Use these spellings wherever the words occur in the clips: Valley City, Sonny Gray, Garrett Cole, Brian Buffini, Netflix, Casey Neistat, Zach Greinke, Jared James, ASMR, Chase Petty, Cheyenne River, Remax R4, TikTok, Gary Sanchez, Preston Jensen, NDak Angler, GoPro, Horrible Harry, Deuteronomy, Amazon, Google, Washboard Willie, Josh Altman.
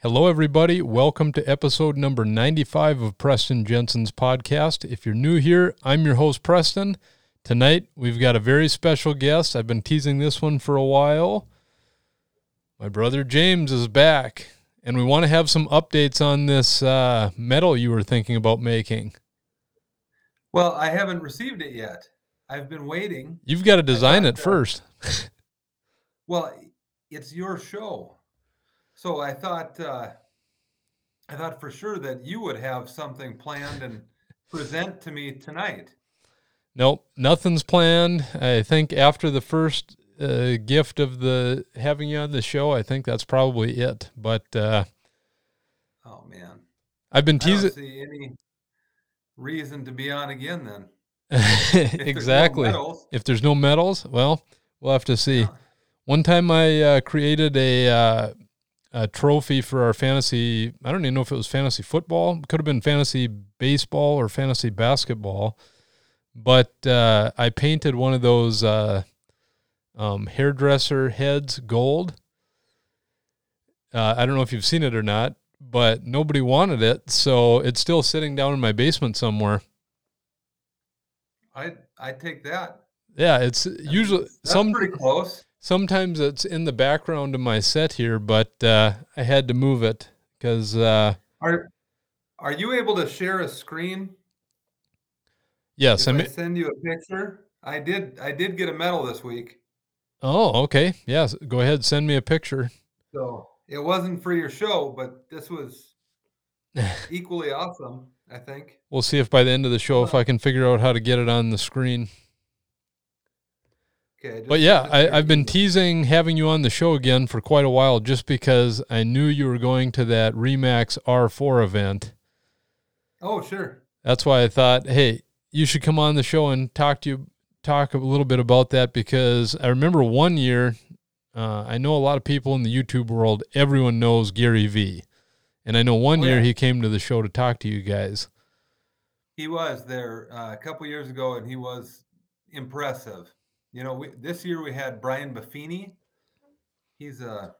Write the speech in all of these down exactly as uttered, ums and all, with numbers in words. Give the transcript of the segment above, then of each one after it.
Hello, everybody. Welcome to episode number ninety-five of Preston Jensen's podcast. If you're new here, I'm your host, Preston. Tonight, we've got a very special guest. I've been teasing this one for a while. My brother James is back, and we want to have some updates on this uh, medal you were thinking about making. Well, I haven't received it yet. I've been waiting. You've got to design it first. Well, it's your show. So I thought, uh, I thought for sure that you would have something planned and present to me tonight. Nope, nothing's planned. I think after the first uh, gift of the having you on the show, I think that's probably it. But uh, oh man, I've been teasing. I don't see any reason to be on again then. if exactly. There's no medals, if there's no medals, well, we'll have to see. Yeah. One time I uh, created a. Uh, a trophy for our fantasy, I don't even know if it was fantasy football. It could have been fantasy baseball or fantasy basketball. But uh, I painted one of those uh, um, hairdresser heads gold. Uh, I don't know if you've seen it or not, but nobody wanted it. So it's still sitting down in my basement somewhere. I I take that. Yeah, it's usually... That's some, pretty close. Sometimes it's in the background of my set here, but uh, I had to move it because... Uh, are Are you able to share a screen? Yes. Did I, I ma- send you a picture? I did I did get a medal this week. Oh, okay. Yes. Go ahead. Send me a picture. So it wasn't for your show, but this was equally awesome, I think. We'll see if by the end of the show, if I can figure out how to get it on the screen. Okay, but yeah, I, I've been teasing having you on the show again for quite a while just because I knew you were going to that Remax R four event. Oh, sure. That's why I thought, hey, you should come on the show and talk to you, talk a little bit about that, because I remember one year, uh, I know a lot of people in the YouTube world, everyone knows Gary V. And I know one oh, year yeah. he came to the show to talk to you guys. He was there uh, a couple years ago, and he was impressive. You know, we, this year we had Brian Buffini. He's a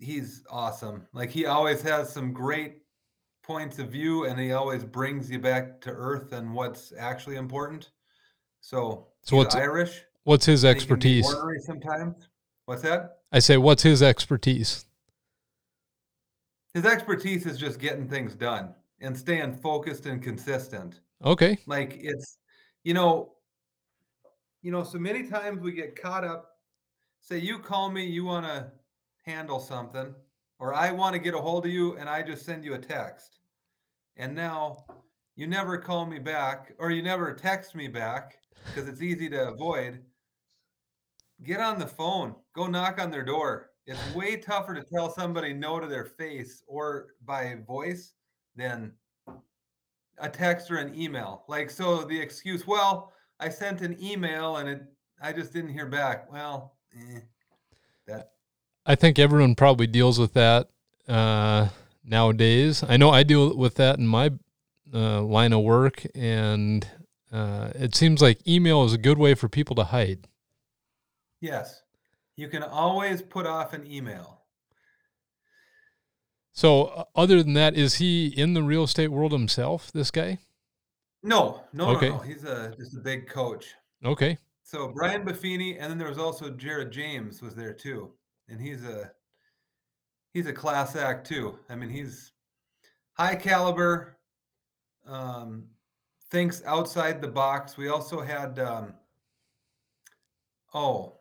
he's awesome. Like, he always has some great points of view, and he always brings you back to earth and what's actually important. So, so he's what's, Irish. What's his expertise? He can be ornery sometimes. What's that? I say, what's his expertise? His expertise is just getting things done and staying focused and consistent. Okay. Like, it's, you know. You know, so many times we get caught up, say, you call me, you want to handle something, or I want to get a hold of you, and I just send you a text. And now you never call me back, or you never text me back, because it's easy to avoid. Get on the phone. Go knock on their door. It's way tougher to tell somebody no to their face or by voice than a text or an email. Like, so the excuse, well... I sent an email and it, I just didn't hear back. Well, eh, that. I think everyone probably deals with that uh, nowadays. I know I deal with that in my uh, line of work, and uh, it seems like email is a good way for people to hide. Yes. You can always put off an email. So uh, other than that, is he in the real estate world himself, this guy? No, no, okay. no, no. He's a just a big coach. Okay. So Brian Buffini, and then there was also Jared James was there too, and he's a he's a class act too. I mean, he's high caliber, um, thinks outside the box. We also had um, oh,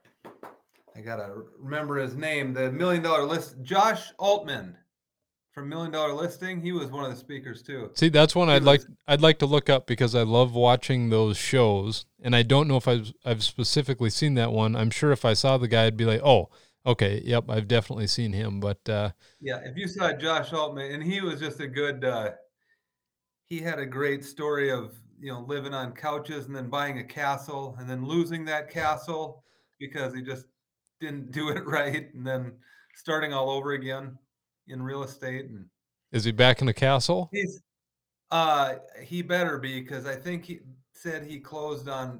I gotta remember his name. The Million Dollar List, Josh Altman. From Million Dollar Listing, he was one of the speakers too. See, that's one I'd like I'd like to look up because I love watching those shows, and I don't know if I've I've specifically seen that one. I'm sure if I saw the guy, I'd be like, oh, okay, yep, I've definitely seen him. But uh, yeah, if you saw Josh Altman, and he was just a good. Uh, he had a great story of you know living on couches and then buying a castle and then losing that castle because he just didn't do it right, and then starting all over again. In real estate. And is he back in the castle? He's, uh, he better be, because I think he said he closed on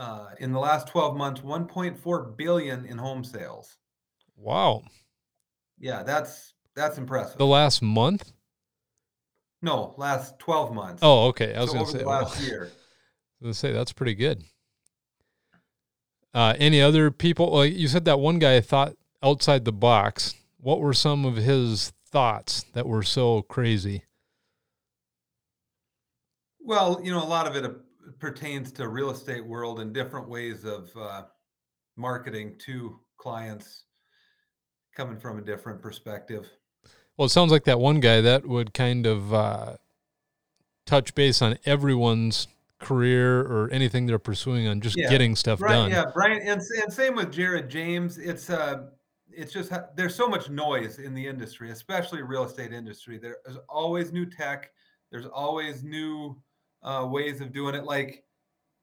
uh, in the last twelve months, one point four billion dollars in home sales. Wow. Yeah, that's that's impressive. The last month? No, last twelve months. Oh, okay. I was so going to say last well, year. I was going to say that's pretty good. Uh, any other people? Like you said, that one guy thought outside the box. What were some of his thoughts that were so crazy? Well, you know, a lot of it pertains to real estate world and different ways of uh, marketing to clients coming from a different perspective. Well, it sounds like that one guy that would kind of uh, touch base on everyone's career or anything they're pursuing on just yeah. getting stuff Brian, done. Yeah, Brian, and, and same with Jared James. It's uh, it's just there's so much noise in the industry, especially real estate industry. There's always new tech. There's always new uh, ways of doing it. Like,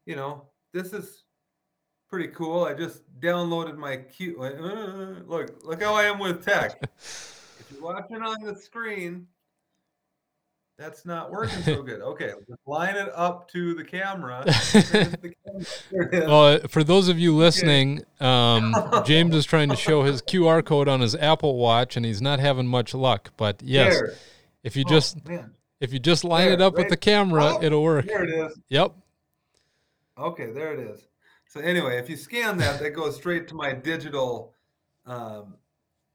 you know, this is pretty cool. I just downloaded my cute. Like, uh, look, look how I am with tech. If you're watching on the screen, that's not working so good. Okay, just line it up to the camera. the camera. Well, for those of you listening, um, James is trying to show his Q R code on his Apple Watch, and he's not having much luck. But yes, there. if you oh, just man. if you just line there, it up right. with the camera, oh, it'll work. There it is. Yep. Okay, there it is. So anyway, if you scan that, that goes straight to my digital um,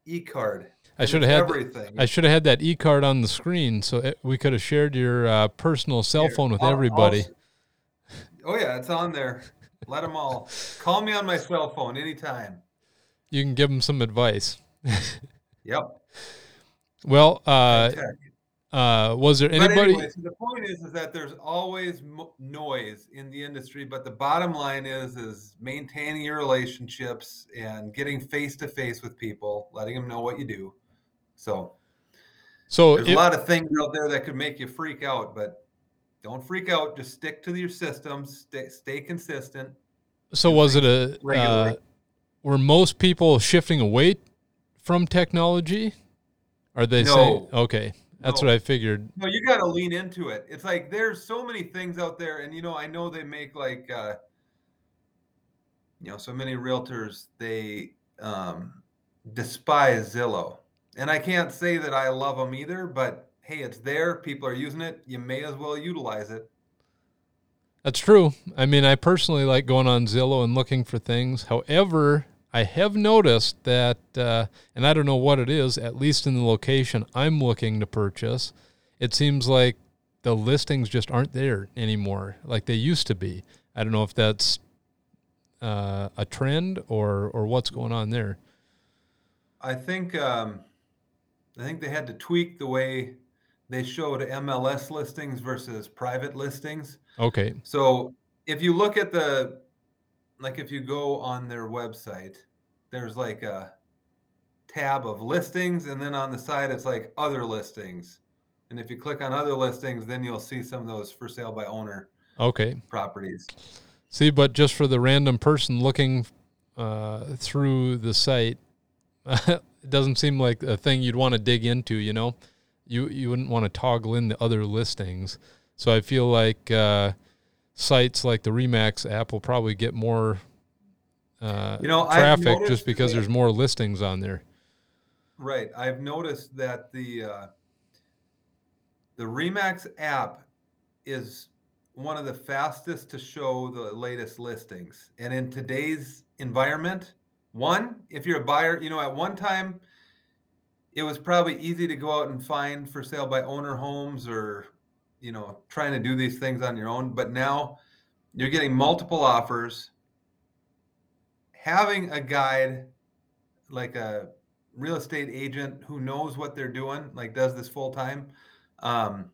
e-card. I should have everything. Had, I should have had that e-card on the screen so it, we could have shared your uh, personal cell phone with I'll, everybody. I'll, oh, yeah, it's on there. Let them all. Call me on my cell phone anytime. You can give them some advice. Yep. Well, uh, uh, was there anybody? Anyway, so the point is, is that there's always mo- noise in the industry, but the bottom line is, is maintaining your relationships and getting face-to-face with people, letting them know what you do. So, so there's it, a lot of things out there that could make you freak out, but don't freak out. Just stick to your systems. Stay, stay consistent. So was it a, uh, were most people shifting away from technology? Are they no. saying, okay, that's no. what I figured. No, you got to lean into it. It's like, there's so many things out there and, you know, I know they make like, uh, you know, so many realtors, they, um, despise Zillow. And I can't say that I love them either, but hey, it's there. People are using it. You may as well utilize it. That's true. I mean, I personally like going on Zillow and looking for things. However, I have noticed that, uh, and I don't know what it is, at least in the location I'm looking to purchase, it seems like the listings just aren't there anymore like they used to be. I don't know if that's uh, a trend or, or what's going on there. I think... Um... I think they had to tweak the way they showed M L S listings versus private listings. Okay. So if you look at the, like if you go on their website, there's like a tab of listings, and then on the side, it's like other listings. And if you click on other listings, then you'll see some of those for sale by owner okay. properties. See, but just for the random person looking uh, through the site, it doesn't seem like a thing you'd want to dig into, you know, you, you wouldn't want to toggle in the other listings. So I feel like, uh, sites like the Remax app will probably get more, uh, you know, traffic just because that, there's more listings on there. Right. I've noticed that the, uh, the Remax app is one of the fastest to show the latest listings. And in today's environment, one, if you're a buyer, you know, at one time, it was probably easy to go out and find for sale by owner homes or, you know, trying to do these things on your own. But now you're getting multiple offers. Having a guide, like a real estate agent who knows what they're doing, like does this full time, um,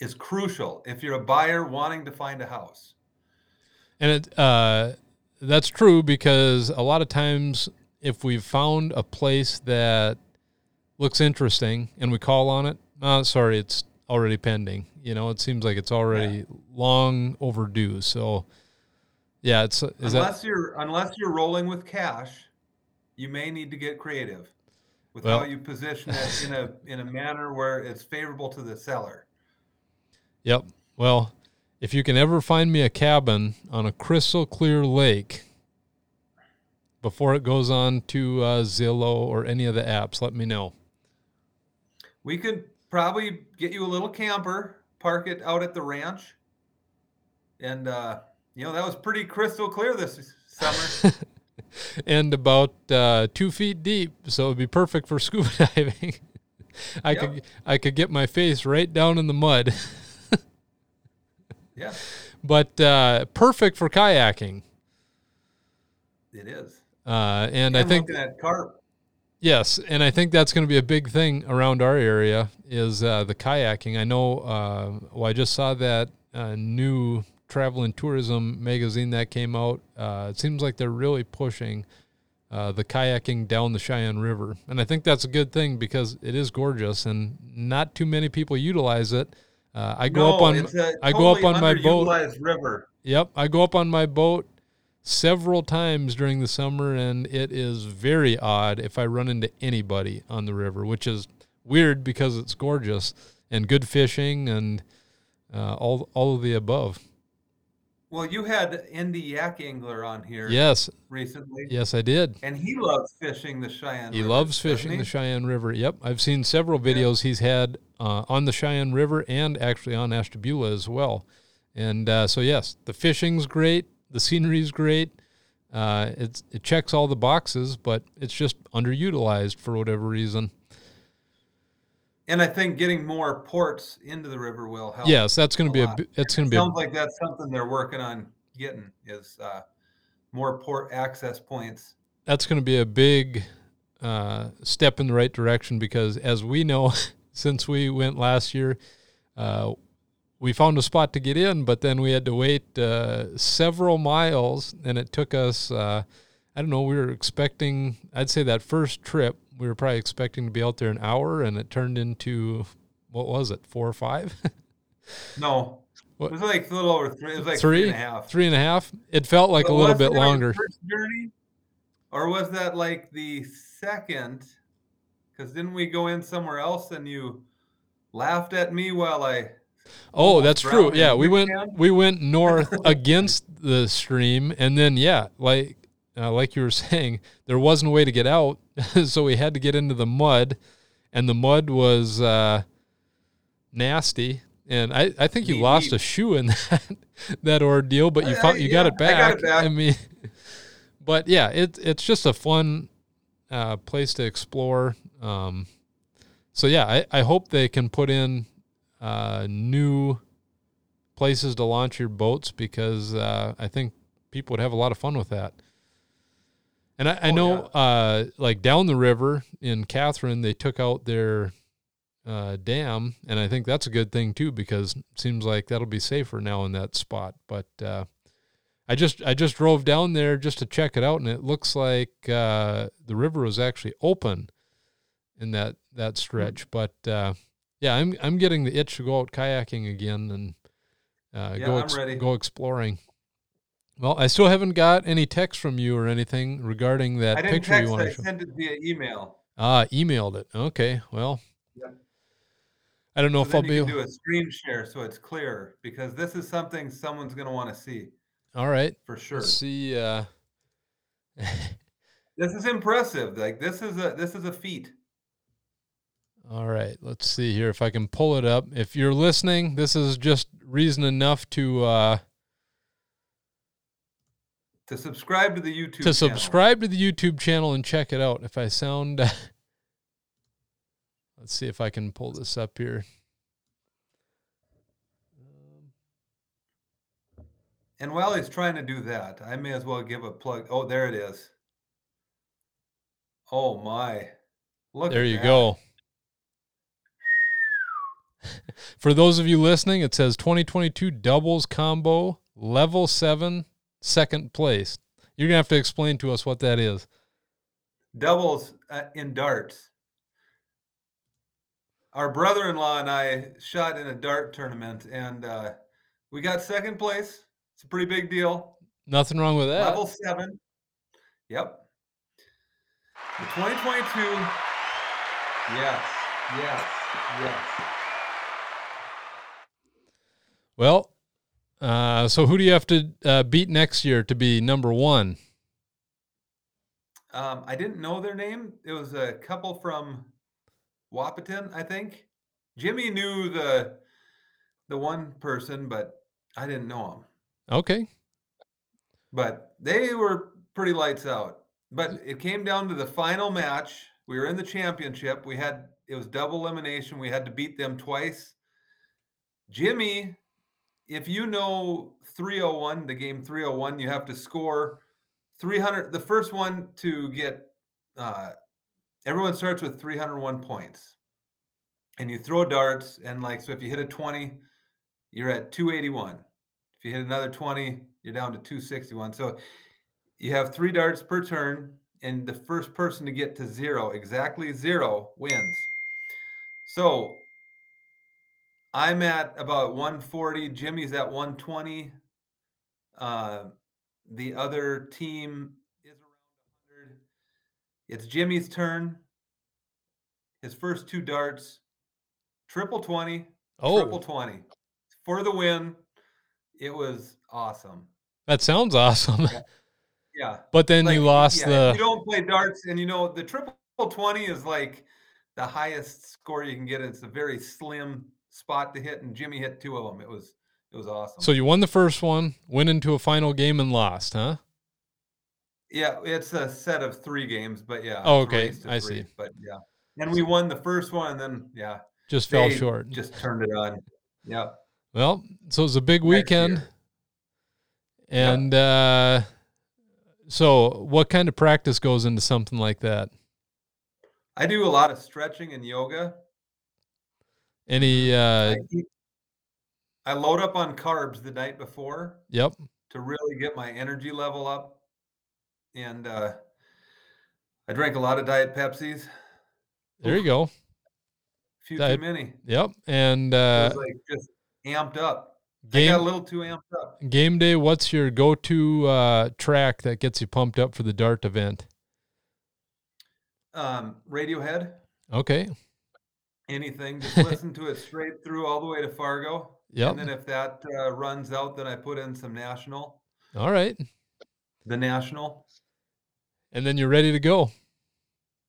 is crucial if you're a buyer wanting to find a house. And it, uh, that's true, because a lot of times if we've found a place that looks interesting and we call on it, oh, sorry, it's already pending. You know, it seems like it's already yeah. long overdue. So, yeah, it's is unless that, you're unless you're rolling with cash, you may need to get creative with well, how you position it in a in a manner where it's favorable to the seller. Yep. Well, If you can ever find me a cabin on a crystal clear lake before it goes on to uh, Zillow or any of the apps, let me know. We could probably get you a little camper, park it out at the ranch. And, uh, you know, that was pretty crystal clear this summer. And about uh, two feet deep, so it would be perfect for scuba diving. I yep. could I could get my face right down in the mud. Yeah. But uh, perfect for kayaking. It is. Uh, and I'm I think looking at carp. Yes, and I think that's going to be a big thing around our area is uh, the kayaking. I know. Uh, well, I just saw that uh, new travel and tourism magazine that came out. Uh, it seems like they're really pushing uh, the kayaking down the Cheyenne River, and I think that's a good thing because it is gorgeous and not too many people utilize it. Uh, I go no, up on it's a I totally go up on my boat. River. Yep, I go up on my boat several times during the summer, and it is very odd if I run into anybody on the river, which is weird because it's gorgeous and good fishing and uh, all all of the above. Well, you had NDak Angler on here yes. recently. Yes, I did. And he loves fishing the Cheyenne he River. He loves fishing he? the Cheyenne River. Yep, I've seen several videos yeah. he's had uh, on the Cheyenne River and actually on Ashtabula as well. And uh, so, yes, the fishing's great. The scenery's great. Uh, it's, it checks all the boxes, but it's just underutilized for whatever reason. And I think getting more ports into the river will help. Yes, that's going to be lot. a. It's going it to be. Sounds a, like that's something they're working on getting is uh, more port access points. That's going to be a big uh, step in the right direction because, as we know, since we went last year. Uh, We found a spot to get in, but then we had to wait uh, several miles, and it took us, uh, I don't know, we were expecting, I'd say that first trip, we were probably expecting to be out there an hour, and it turned into, what was it, four or five? No. What? It was like a little over three. It was like three, three and a half. Three and a half? It felt like so a little bit longer. Was that first journey, or was that like the second? Because didn't we go in somewhere else, and you laughed at me while I... Oh, that's true. Yeah, we went we went north against the stream, and then yeah, like uh, like you were saying, there wasn't a way to get out, so we had to get into the mud, and the mud was uh, nasty. And I, I think you Deep. lost a shoe in that that ordeal, but you I, found, you yeah, got it back. I got it back. I mean, but yeah, it it's just a fun uh, place to explore. Um, so yeah, I, I hope they can put in. Uh, new places to launch your boats because uh, I think people would have a lot of fun with that. And I, I oh, know, yeah. uh, like down the river in Catherine, they took out their uh, dam, and I think that's a good thing too because it seems like that'll be safer now in that spot. But uh, I just I just drove down there just to check it out, and it looks like uh, the river was actually open in that that stretch, mm-hmm. but. Uh, Yeah, I'm I'm getting the itch to go out kayaking again and uh, yeah, go ex- go exploring. Well, I still haven't got any text from you or anything regarding that I didn't picture text, you want to show. I sent it via email. Ah, emailed it. Okay, well, yeah. I don't know so if I'll you be able to do a screen share so it's clear because this is something someone's going to want to see. All right, for sure. Let's see, uh... This is impressive. Like this is a this is a feat. All right, let's see here if I can pull it up. If you're listening, this is just reason enough to uh, to subscribe to the YouTube to channel. subscribe to the YouTube channel and check it out. If I sound, let's see if I can pull this up here. And while he's trying to do that, I may as well give a plug. Oh, there it is. Oh my! Look, there you that. go. For those of you listening, it says twenty twenty-two doubles combo level seven second place. You're gonna have to explain to us what that is. Doubles uh, in darts. Our brother-in-law and I shot in a dart tournament, and uh, we got second place. It's a pretty big deal. Nothing wrong with that. Level seven. Yep. The twenty twenty-two. Yes. Yes. Yes. Well, Uh, so who do you have to uh, beat next year to be number one? Um, I didn't know their name. It was a couple from Wapiton, I think. Jimmy knew the the one person, but I didn't know him. Okay. But they were pretty lights out. But it came down to the final match. We were in the championship. We had it was double elimination. We had to beat them twice. Jimmy, if you know three oh one, the game three oh one, you have to score three hundred. The first one to get, uh, everyone starts with three hundred one points. And you throw darts, and like, so if you hit a twenty, you're at two eighty-one. If you hit another twenty, you're down to two sixty-one. So you have three darts per turn, and the first person to get to zero, exactly zero, wins. So I'm at about one forty. Jimmy's at one twenty. Uh, the other team is around one hundred. It's Jimmy's turn. His first two darts, triple twenty, oh. triple twenty for the win. It was awesome. That sounds awesome. Yeah. yeah. But then like, you lost yeah, the. If you don't play darts, and you know the triple twenty is like the highest score you can get. It's a very slim spot to hit, and Jimmy hit two of them. It was it was awesome. So you won the first one, went into a final game and lost, huh? Yeah, it's a set of three games, but yeah. Oh, okay, I three, see. But yeah, and we won the first one, and then yeah, just fell short. Just turned it on. Yeah. Well, so it was a big weekend, and yep. uh, so what kind of practice goes into something like that? I do a lot of stretching and yoga. Any, uh, I, eat, I load up on carbs the night before. Yep. To really get my energy level up. And, uh, I drank a lot of Diet Pepsis. There you go. A few Diet, too many. Yep. And, uh, it was like just amped up. Game, I got a little too amped up. Game day. What's your go-to, uh, track that gets you pumped up for the dart event? Um, Radiohead. Okay. Anything, just listen to it straight through all the way to Fargo. Yeah. And then if that uh, runs out, then I put in some National. All right. The National. And then you're ready to go.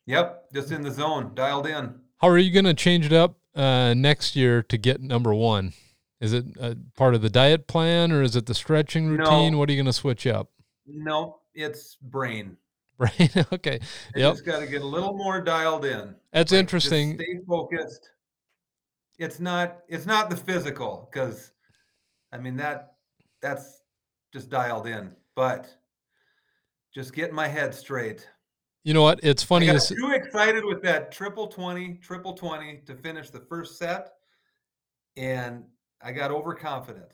Yep. Just in the zone, dialed in. How are you going to change it up uh, next year to get number one? Is it a part of the diet plan or is it the stretching routine? No. What are you going to switch up? No, it's brain. Right. Okay. I yep. Just got to get a little more dialed in. That's like, interesting. Stay focused. It's not. It's not the physical, because, I mean that. That's just dialed in. But just get my head straight. You know what? It's funny. I got too excited with that triple twenty, triple twenty to finish the first set, and I got overconfident.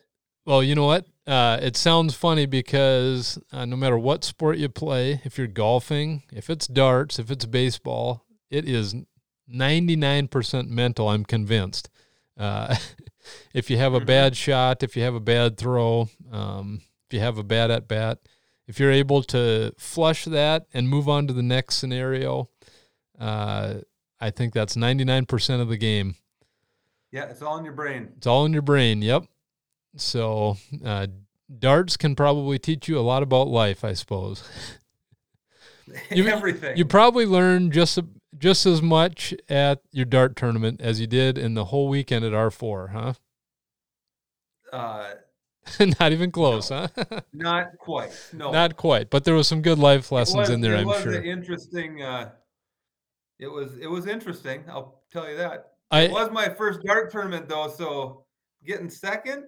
Well, you know what? Uh, it sounds funny because uh, no matter what sport you play, if you're golfing, if it's darts, if it's baseball, it is ninety-nine percent mental, I'm convinced. Uh, if you have a bad shot, if you have a bad throw, um, if you have a bad at-bat, if you're able to flush that and move on to the next scenario, uh, I think that's ninety-nine percent of the game. Yeah, it's all in your brain. It's all in your brain, yep. So, uh, darts can probably teach you a lot about life, I suppose. you, Everything. You probably learned just, just as much at your dart tournament as you did in the whole weekend at R four, huh? Uh, Not even close, no. huh? Not quite, no. Not quite, but there was some good life lessons was, in there, I'm sure. It was interesting, uh, it was, it was interesting, I'll tell you that. I, it was my first dart tournament, though, so getting second?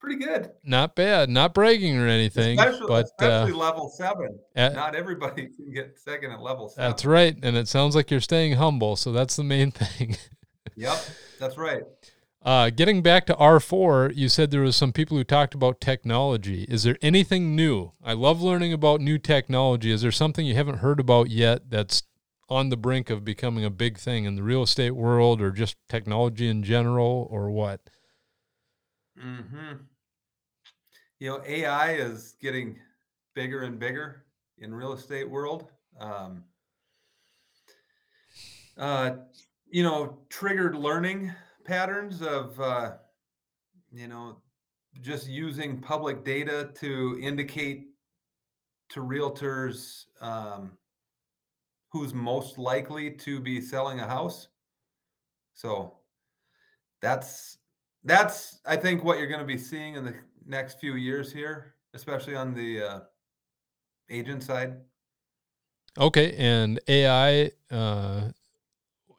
Pretty good. Not bad. Not bragging or anything. Especially, but, especially uh, level seven. At, Not everybody can get second at level seven. That's right. And it sounds like you're staying humble, so that's the main thing. Yep, that's right. Uh, getting back to R four, you said there was some people who talked about technology. Is there anything new? I love learning about new technology. Is there something you haven't heard about yet that's on the brink of becoming a big thing in the real estate world or just technology in general or what? Mm-hmm. You know, A I is getting bigger and bigger in real estate world. Um, uh, you know, triggered learning patterns of, uh, you know, just using public data to indicate to realtors um, who's most likely to be selling a house. So that's, that's, I think, what you're going to be seeing in the next few years here, especially on the uh, agent side. Okay. And A I, uh,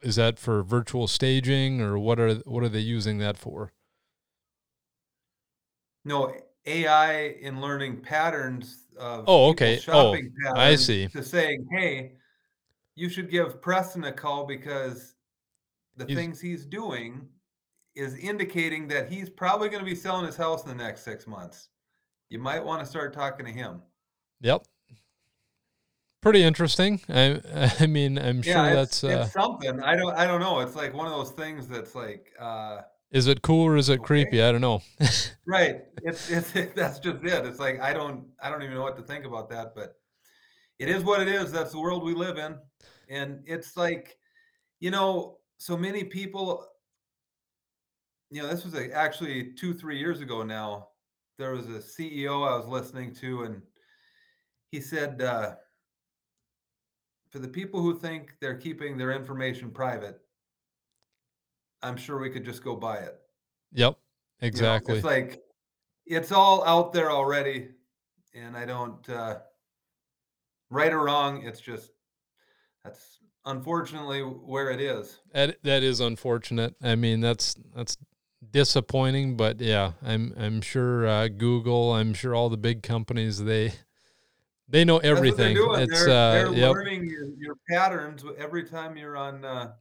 is that for virtual staging, or what are, what are they using that for? No, A I in learning patterns of oh, okay. shopping oh, patterns. I see. To saying, hey, you should give Preston a call because the he's, things he's doing is indicating that he's probably going to be selling his house in the next six months. You might want to start talking to him. Yep. Pretty interesting. I I mean, I'm yeah, sure it's, that's uh, it's something. I don't I don't know. It's like one of those things that's like. Uh, Is it cool or is it okay. creepy? I don't know. Right. It's, it's, it, that's just it. It's like, I don't, I don't even know what to think about that, but it is what it is. That's the world we live in. And it's like, you know, so many people, you know, this was a, actually two, three years ago now, there was a C E O I was listening to, and he said, uh, for the people who think they're keeping their information private, I'm sure we could just go buy it. Yep, exactly. You know, it's like, it's all out there already. And I don't, uh, right or wrong, it's just, that's unfortunately where it is. That, that is unfortunate. I mean, that's, that's disappointing, but yeah, I'm, I'm sure, uh, Google, I'm sure all the big companies, they, they know everything. That's what they're doing. It's, they're, uh, they're yep. learning your, your patterns every time you're on, uh,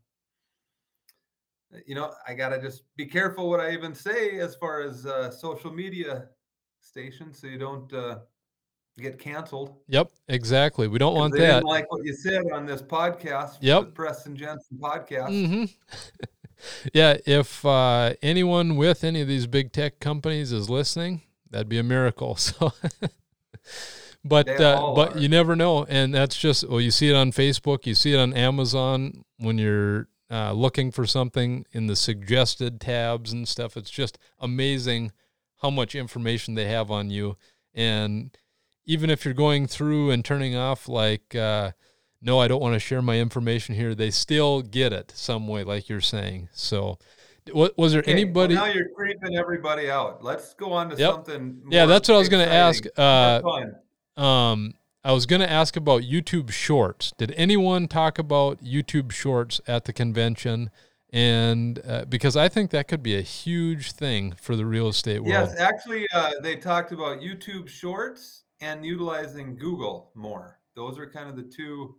you know, I got to just be careful what I even say as far as uh, social media stations, so you don't uh, get canceled. Yep, exactly. We don't want that. They didn't like what you said on this podcast. Yep. The Preston Jensen podcast. Mm-hmm. Yeah, if uh, anyone with any of these big tech companies is listening, that'd be a miracle. So, But uh, but are. You never know. And that's just, well, you see it on Facebook, you see it on Amazon when you're Uh, looking for something in the suggested tabs and stuff. It's just amazing how much information they have on you. And even if you're going through and turning off like, uh, no, I don't want to share my information here, they still get it some way, like you're saying. So w- was there okay, anybody? Well, now you're creeping everybody out. Let's go on to yep. something. Yeah, that's what I was going to ask. Uh, um, I was going to ask about YouTube Shorts. Did anyone talk about YouTube Shorts at the convention? And uh, because I think that could be a huge thing for the real estate world. Yes, actually, uh, they talked about YouTube Shorts and utilizing Google more. Those are kind of the two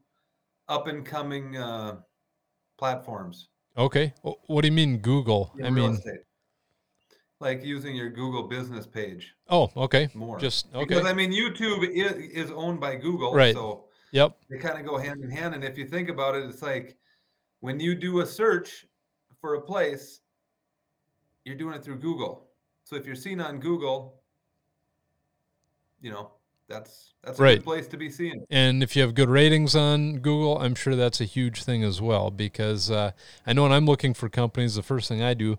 up-and-coming uh, platforms. Okay. What do you mean Google? I mean, estate. Like using your Google business page. Oh, okay. More. Just, okay. Because, I mean, YouTube is, is owned by Google. Right. So yep. they kind of go hand in hand. And if you think about it, it's like when you do a search for a place, you're doing it through Google. So if you're seen on Google, you know, that's, that's right. a good place to be seen. And if you have good ratings on Google, I'm sure that's a huge thing as well. Because uh, I know when I'm looking for companies, the first thing I do,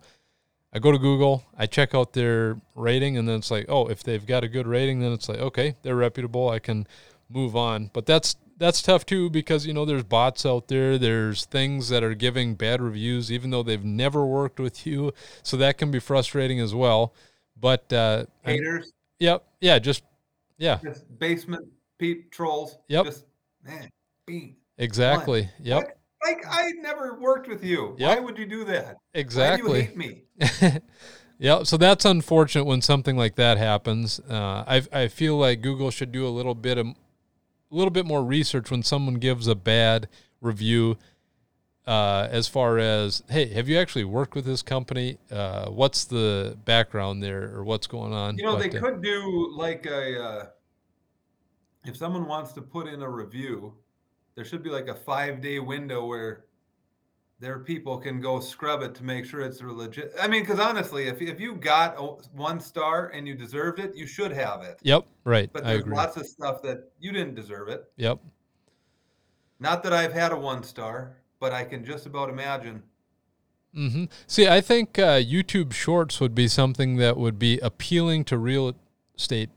I go to Google, I check out their rating, and then it's like, oh, if they've got a good rating, then it's like, okay, they're reputable, I can move on. But that's that's tough too, because, you know, there's bots out there, there's things that are giving bad reviews, even though they've never worked with you, so that can be frustrating as well. But uh, haters, yep, yeah, yeah, just yeah, just basement peep trolls, yep, just man, bean, exactly, fun. Yep. What? Like, I never worked with you. Yep. Why would you do that? Exactly. Why do you hate me? Yeah, so that's unfortunate when something like that happens. Uh, I I feel like Google should do a little bit of, a little bit more research when someone gives a bad review. Uh, as far as, hey, have you actually worked with this company? Uh, what's the background there, or what's going on? You know, but they could uh, do like a uh, if someone wants to put in a review, there should be like a five-day window where their people can go scrub it to make sure it's legit. I mean, because honestly, if if you got one star and you deserved it, you should have it. Yep, right. But there's lots of stuff that you didn't deserve it. Yep. Not that I've had a one star, but I can just about imagine Mm-hmm. See, I think uh, YouTube Shorts would be something that would be appealing to real estate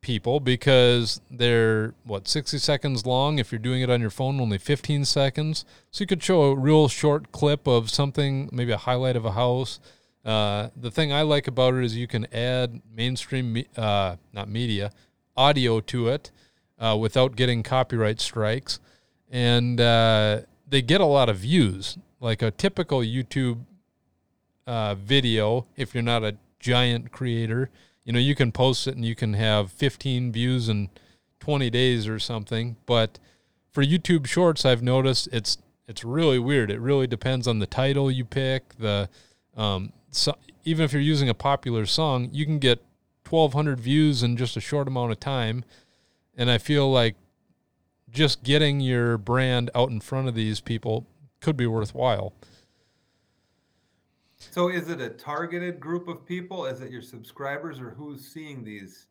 people because they're, what, sixty seconds long? If you're doing it on your phone, only fifteen seconds. So you could show a real short clip of something, maybe a highlight of a house. Uh, the thing I like about it is you can add mainstream, uh, not media, audio to it uh, without getting copyright strikes. And uh, they get a lot of views. Like a typical YouTube uh, video, if you're not a giant creator, you know, you can post it and you can have fifteen views in twenty days or something. But for YouTube Shorts, I've noticed it's it's really weird. It really depends on the title you pick. The um, so even if you're using a popular song, you can get twelve hundred views in just a short amount of time. And I feel like just getting your brand out in front of these people could be worthwhile. So is it a targeted group of people? Is it your subscribers, or who's seeing these?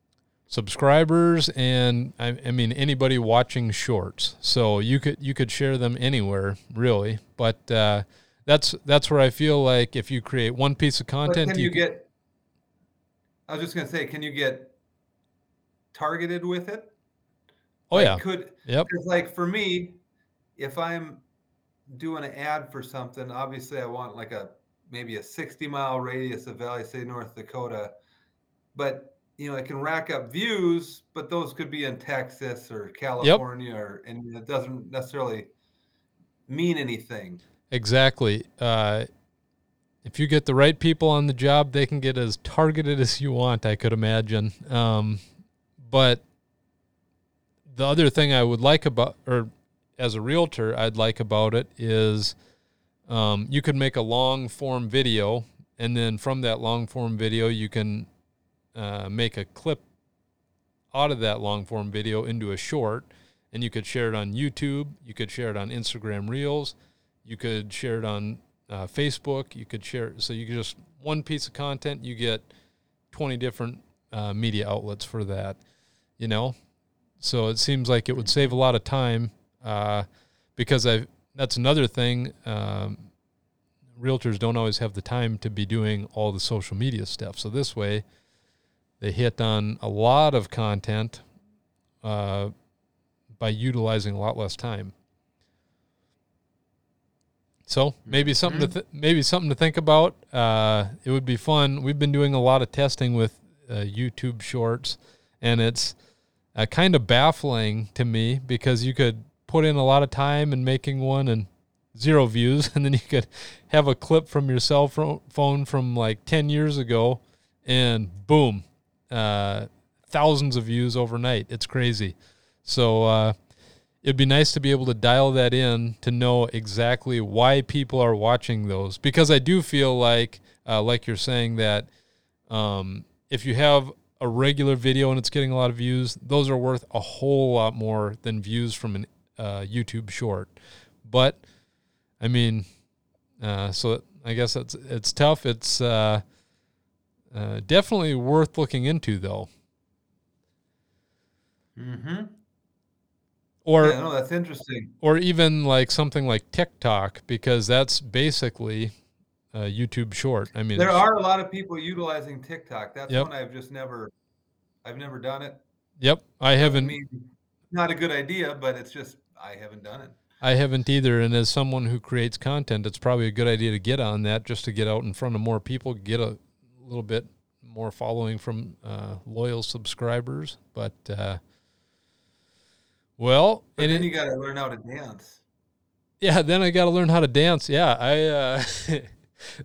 Subscribers and I, I mean anybody watching shorts. So you could you could share them anywhere, really. But uh, that's that's where I feel like if you create one piece of content, but can you, you get can, I was just gonna say, can you get targeted with it? Oh like yeah. Could yep. Because like for me, if I'm doing an ad for something, obviously I want like a maybe a sixty mile radius of Valley City, North Dakota, but you know, it can rack up views, but those could be in Texas or California. Yep. Or and it doesn't necessarily mean anything. Exactly. Uh if you get the right people on the job, they can get as targeted as you want, I could imagine. Um but the other thing I would like about or as a realtor, I'd like about it is um, you could make a long form video, and then from that long form video, you can uh, make a clip out of that long form video into a short, and you could share it on YouTube. You could share it on Instagram Reels. You could share it on uh, Facebook. You could share it. So you could just one piece of content, you get twenty different uh, media outlets for that, you know? So it seems like it would save a lot of time. Uh, because I, that's another thing. Um, realtors don't always have the time to be doing all the social media stuff. So this way they hit on a lot of content, uh, by utilizing a lot less time. So maybe something to, th- maybe something to think about. Uh, it would be fun. We've been doing a lot of testing with, uh, YouTube Shorts, and it's uh, kind of baffling to me because you could put in a lot of time in making one and zero views, and then you could have a clip from your cell phone from like ten years ago and boom, uh, thousands of views overnight. It's crazy. So uh, it'd be nice to be able to dial that in to know exactly why people are watching those, because I do feel like, uh, like you're saying that um, if you have a regular video and it's getting a lot of views, those are worth a whole lot more than views from an Uh, YouTube short. But I mean, uh, so I guess it's it's tough. It's uh, uh, definitely worth looking into, though. Mm-hmm. Or yeah, no, that's interesting. Or even like something like TikTok, because that's basically a YouTube short. I mean, there are a lot of people utilizing TikTok. That's yep. one I've just never, I've never done it. Yep, I haven't. I mean, not a good idea, but it's just I haven't done it. I haven't either, and as someone who creates content, it's probably a good idea to get on that just to get out in front of more people, get a little bit more following from uh, loyal subscribers. But uh, well, but and then it, you got to learn how to dance. Yeah, then I got to learn how to dance. Yeah, I. Uh,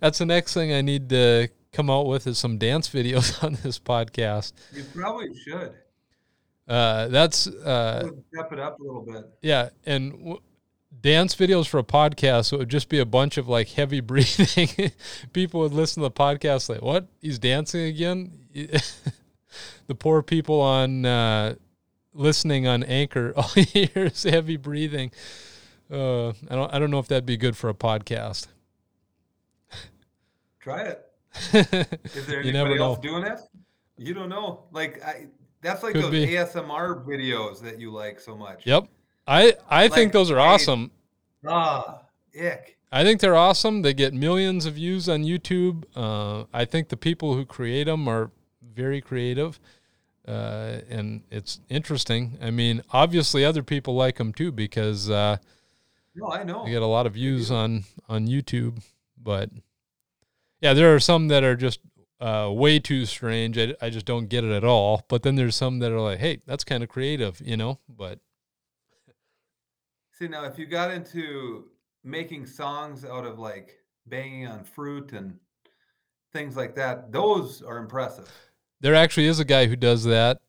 that's the next thing I need to come out with is some dance videos on this podcast. You probably should. Uh, that's, uh, step it up a little bit. Yeah. And w- dance videos for a podcast. So it would just be a bunch of like heavy breathing. People would listen to the podcast. Like, what? He's dancing again. The poor people on, uh, listening on Anchor all years, heavy breathing. Uh, I don't, I don't know if that'd be good for a podcast. Try it. Is there anybody else doing it? You don't know. Like I, That's like Could those be. A S M R videos that you like so much. Yep. I, I like, think those are awesome. Ah, ick. I think they're awesome. They get millions of views on YouTube. Uh, I think the people who create them are very creative, uh, and it's interesting. I mean, obviously other people like them too because uh, no, I know. They get a lot of views on, on YouTube. But, yeah, there are some that are just uh, way too strange. I, I just don't get it at all. But then there's some that are like, hey, that's kind of creative, you know? But see, now if you got into making songs out of like banging on fruit and things like that, those are impressive. There actually is a guy who does that,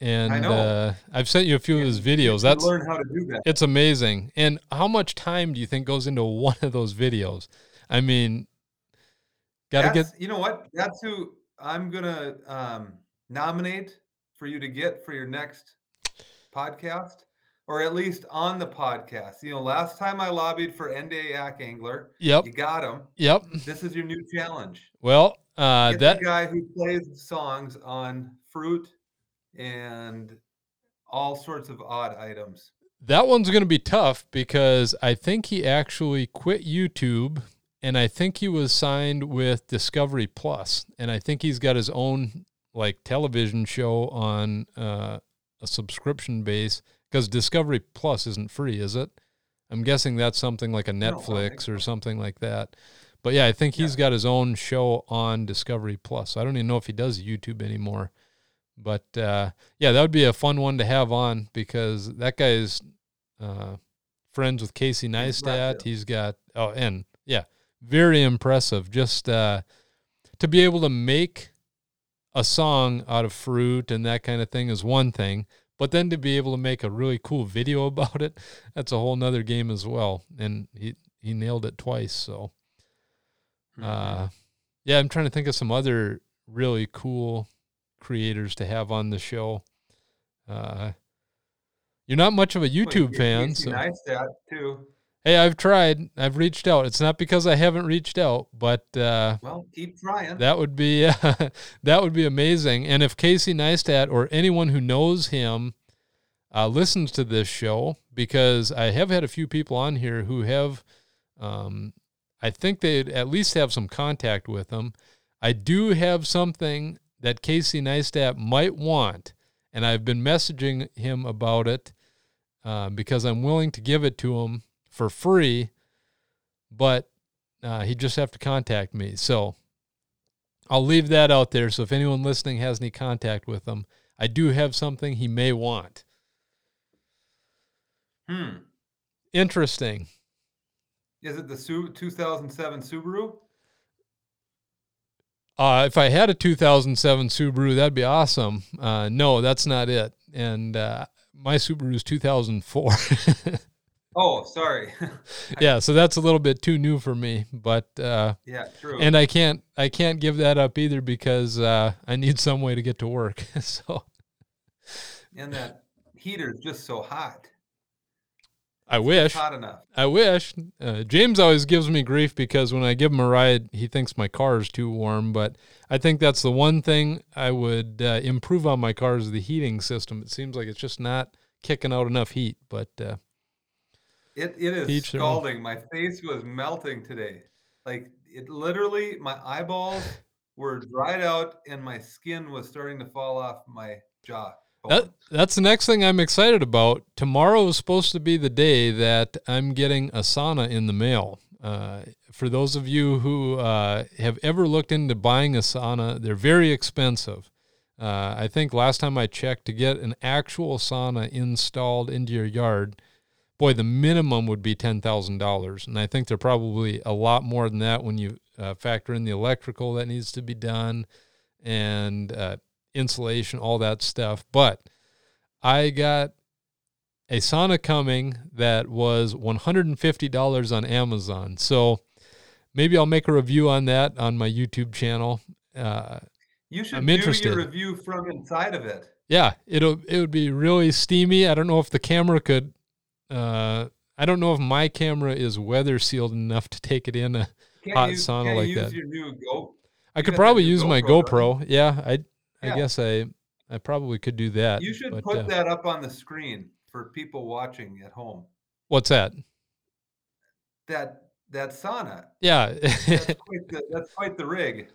and I know. Uh, I've sent you a few yeah, of his videos. That's learn how to do that. It's amazing. And how much time do you think goes into one of those videos? I mean, gotta that's, get. You know what? That's who I'm gonna um, nominate for you to get for your next podcast. Or at least on the podcast. You know, last time I lobbied for NDak Angler. Yep. You got him. Yep. This is your new challenge. Well, uh, get that the guy who plays songs on fruit and all sorts of odd items. That one's going to be tough because I think he actually quit YouTube, and I think he was signed with Discovery Plus, and I think he's got his own like television show on uh, a subscription base. Because Discovery Plus isn't free, is it? I'm guessing that's something like a Netflix or something like that. But, yeah, I think he's yeah. got his own show on Discovery Plus. I don't even know if he does YouTube anymore. But, uh, yeah, that would be a fun one to have on because that guy is uh, friends with Casey Neistat. He's got – oh, and, yeah, very impressive. Just uh, to be able to make a song out of fruit and that kind of thing is one thing. But then to be able to make a really cool video about it, that's a whole nother game as well. And he, he nailed it twice. So, uh, yeah, I'm trying to think of some other really cool creators to have on the show. Uh, you're not much of a YouTube Wait, fan. So. Nice dad too. Hey, I've tried. I've reached out. It's not because I haven't reached out, but uh, well, keep trying. That would be uh, that would be amazing. And if Casey Neistat or anyone who knows him uh, listens to this show, because I have had a few people on here who have, um, I think they'd at least have some contact with him. I do have something that Casey Neistat might want, and I've been messaging him about it uh, because I'm willing to give it to him for free, but uh, he'd just have to contact me. So I'll leave that out there. So if anyone listening has any contact with him, I do have something he may want. Hmm. Interesting. Is it the two thousand seven Subaru? Uh, if I had a two thousand seven Subaru, that'd be awesome. Uh, no, that's not it. And uh, my Subaru's two thousand four. Oh, sorry. Yeah, so that's a little bit too new for me, but uh, yeah, true. And I can't, I can't give that up either because uh, I need some way to get to work. So, and that heater is just so hot. I it's wish. Hot enough. I wish. Uh, James always gives me grief because when I give him a ride, he thinks my car is too warm. But I think that's the one thing I would uh, improve on my car is the heating system. It seems like it's just not kicking out enough heat, but. Uh, It it is Teach scalding. Them. My face was melting today. Like it literally, my eyeballs were dried out and my skin was starting to fall off my jaw. That, that's the next thing I'm excited about. Tomorrow is supposed to be the day that I'm getting a sauna in the mail. Uh, for those of you who uh, have ever looked into buying a sauna, they're very expensive. Uh, I think last time I checked, to get an actual sauna installed into your yard, boy, the minimum would be ten thousand dollars, and I think they're probably a lot more than that when you uh, factor in the electrical that needs to be done and uh, insulation, all that stuff. But I got a sauna coming that was one hundred fifty dollars on Amazon, so maybe I'll make a review on that on my YouTube channel. Uh, you should I'm do interested. Your review from inside of it. Yeah, it'll it would be really steamy. I don't know if the camera could... Uh, I don't know if my camera is weather sealed enough to take it in a can't hot use, sauna like use that. Your new Go- I you could probably use GoPro, my GoPro. Right? Yeah, I, yeah. I guess I, I probably could do that. You should but, put uh, that up on the screen for people watching at home. What's that? That that sauna. Yeah. that's, quite the, that's quite the rig.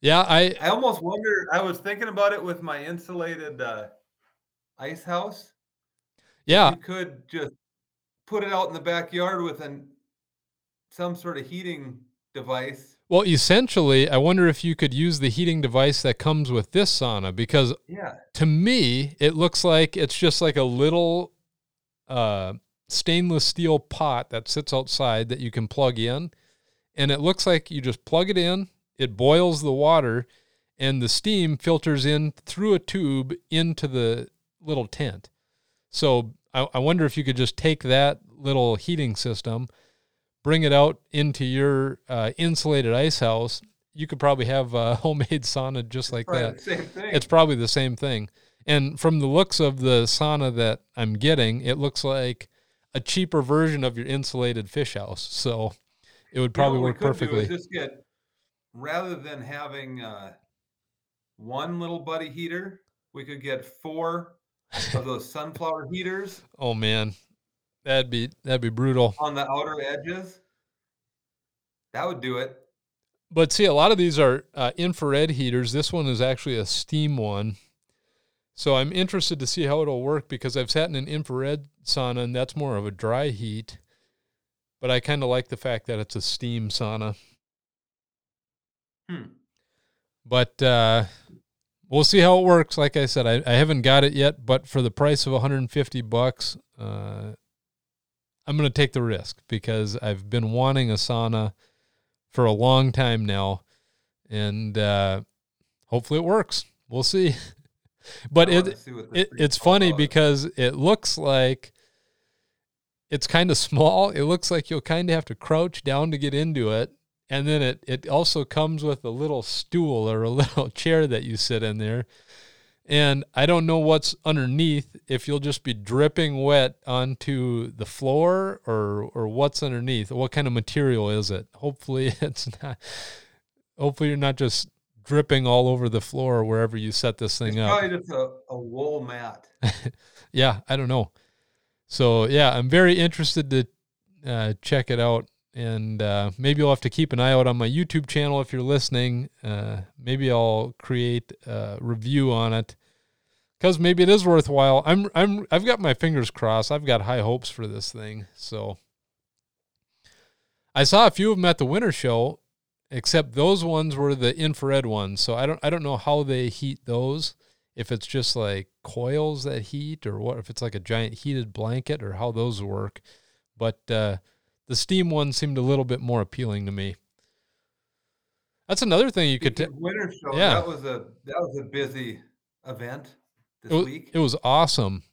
Yeah. I, I almost wonder, I was thinking about it with my insulated uh, ice house. Yeah. You could just put it out in the backyard with an, some sort of heating device. Well, essentially, I wonder if you could use the heating device that comes with this sauna, because yeah. to me, it looks like it's just like a little uh, stainless steel pot that sits outside that you can plug in. And it looks like you just plug it in, it boils the water, and the steam filters in through a tube into the little tent. So I, I wonder if you could just take that little heating system, bring it out into your uh, insulated ice house. You could probably have a homemade sauna just like that. Same thing. It's probably the same thing. And from the looks of the sauna that I'm getting, it looks like a cheaper version of your insulated fish house. So it would probably you know, work perfectly. Just get, rather than having uh, one little buddy heater, we could get four of those sunflower heaters. Oh man. That'd be that'd be brutal. On the outer edges, that would do it. But see, a lot of these are uh, infrared heaters. This one is actually a steam one. So I'm interested to see how it'll work, because I've sat in an infrared sauna, and that's more of a dry heat. But I kind of like the fact that it's a steam sauna. Hmm. But uh, we'll see how it works. Like I said, I, I haven't got it yet, but for the price of one hundred fifty bucks, uh, I'm going to take the risk, because I've been wanting a sauna for a long time now, and uh, hopefully it works. We'll see. But it, see it it's funny about. Because it looks like it's kind of small. It looks like you'll kind of have to crouch down to get into it. And then it, it also comes with a little stool or a little chair that you sit in there. And I don't know what's underneath, if you'll just be dripping wet onto the floor or or what's underneath. What kind of material is it? Hopefully it's not, hopefully you're not just dripping all over the floor or wherever you set this thing it's up. Probably just a, a wool mat. Yeah, I don't know. So yeah, I'm very interested to uh, check it out. And uh, maybe I'll have to keep an eye out on my YouTube channel if you're listening. Uh, maybe I'll create a review on it, because maybe it is worthwhile. I'm I'm I've got my fingers crossed. I've got high hopes for this thing. So I saw a few of them at the winter show, except those ones were the infrared ones. So I don't I don't know how they heat those. If it's just like coils that heat, or what? If it's like a giant heated blanket, or how those work, but. Uh, The steam one seemed a little bit more appealing to me. That's another thing you could. T- winter show. Yeah. That was a that was a busy event this it was, week. It was awesome,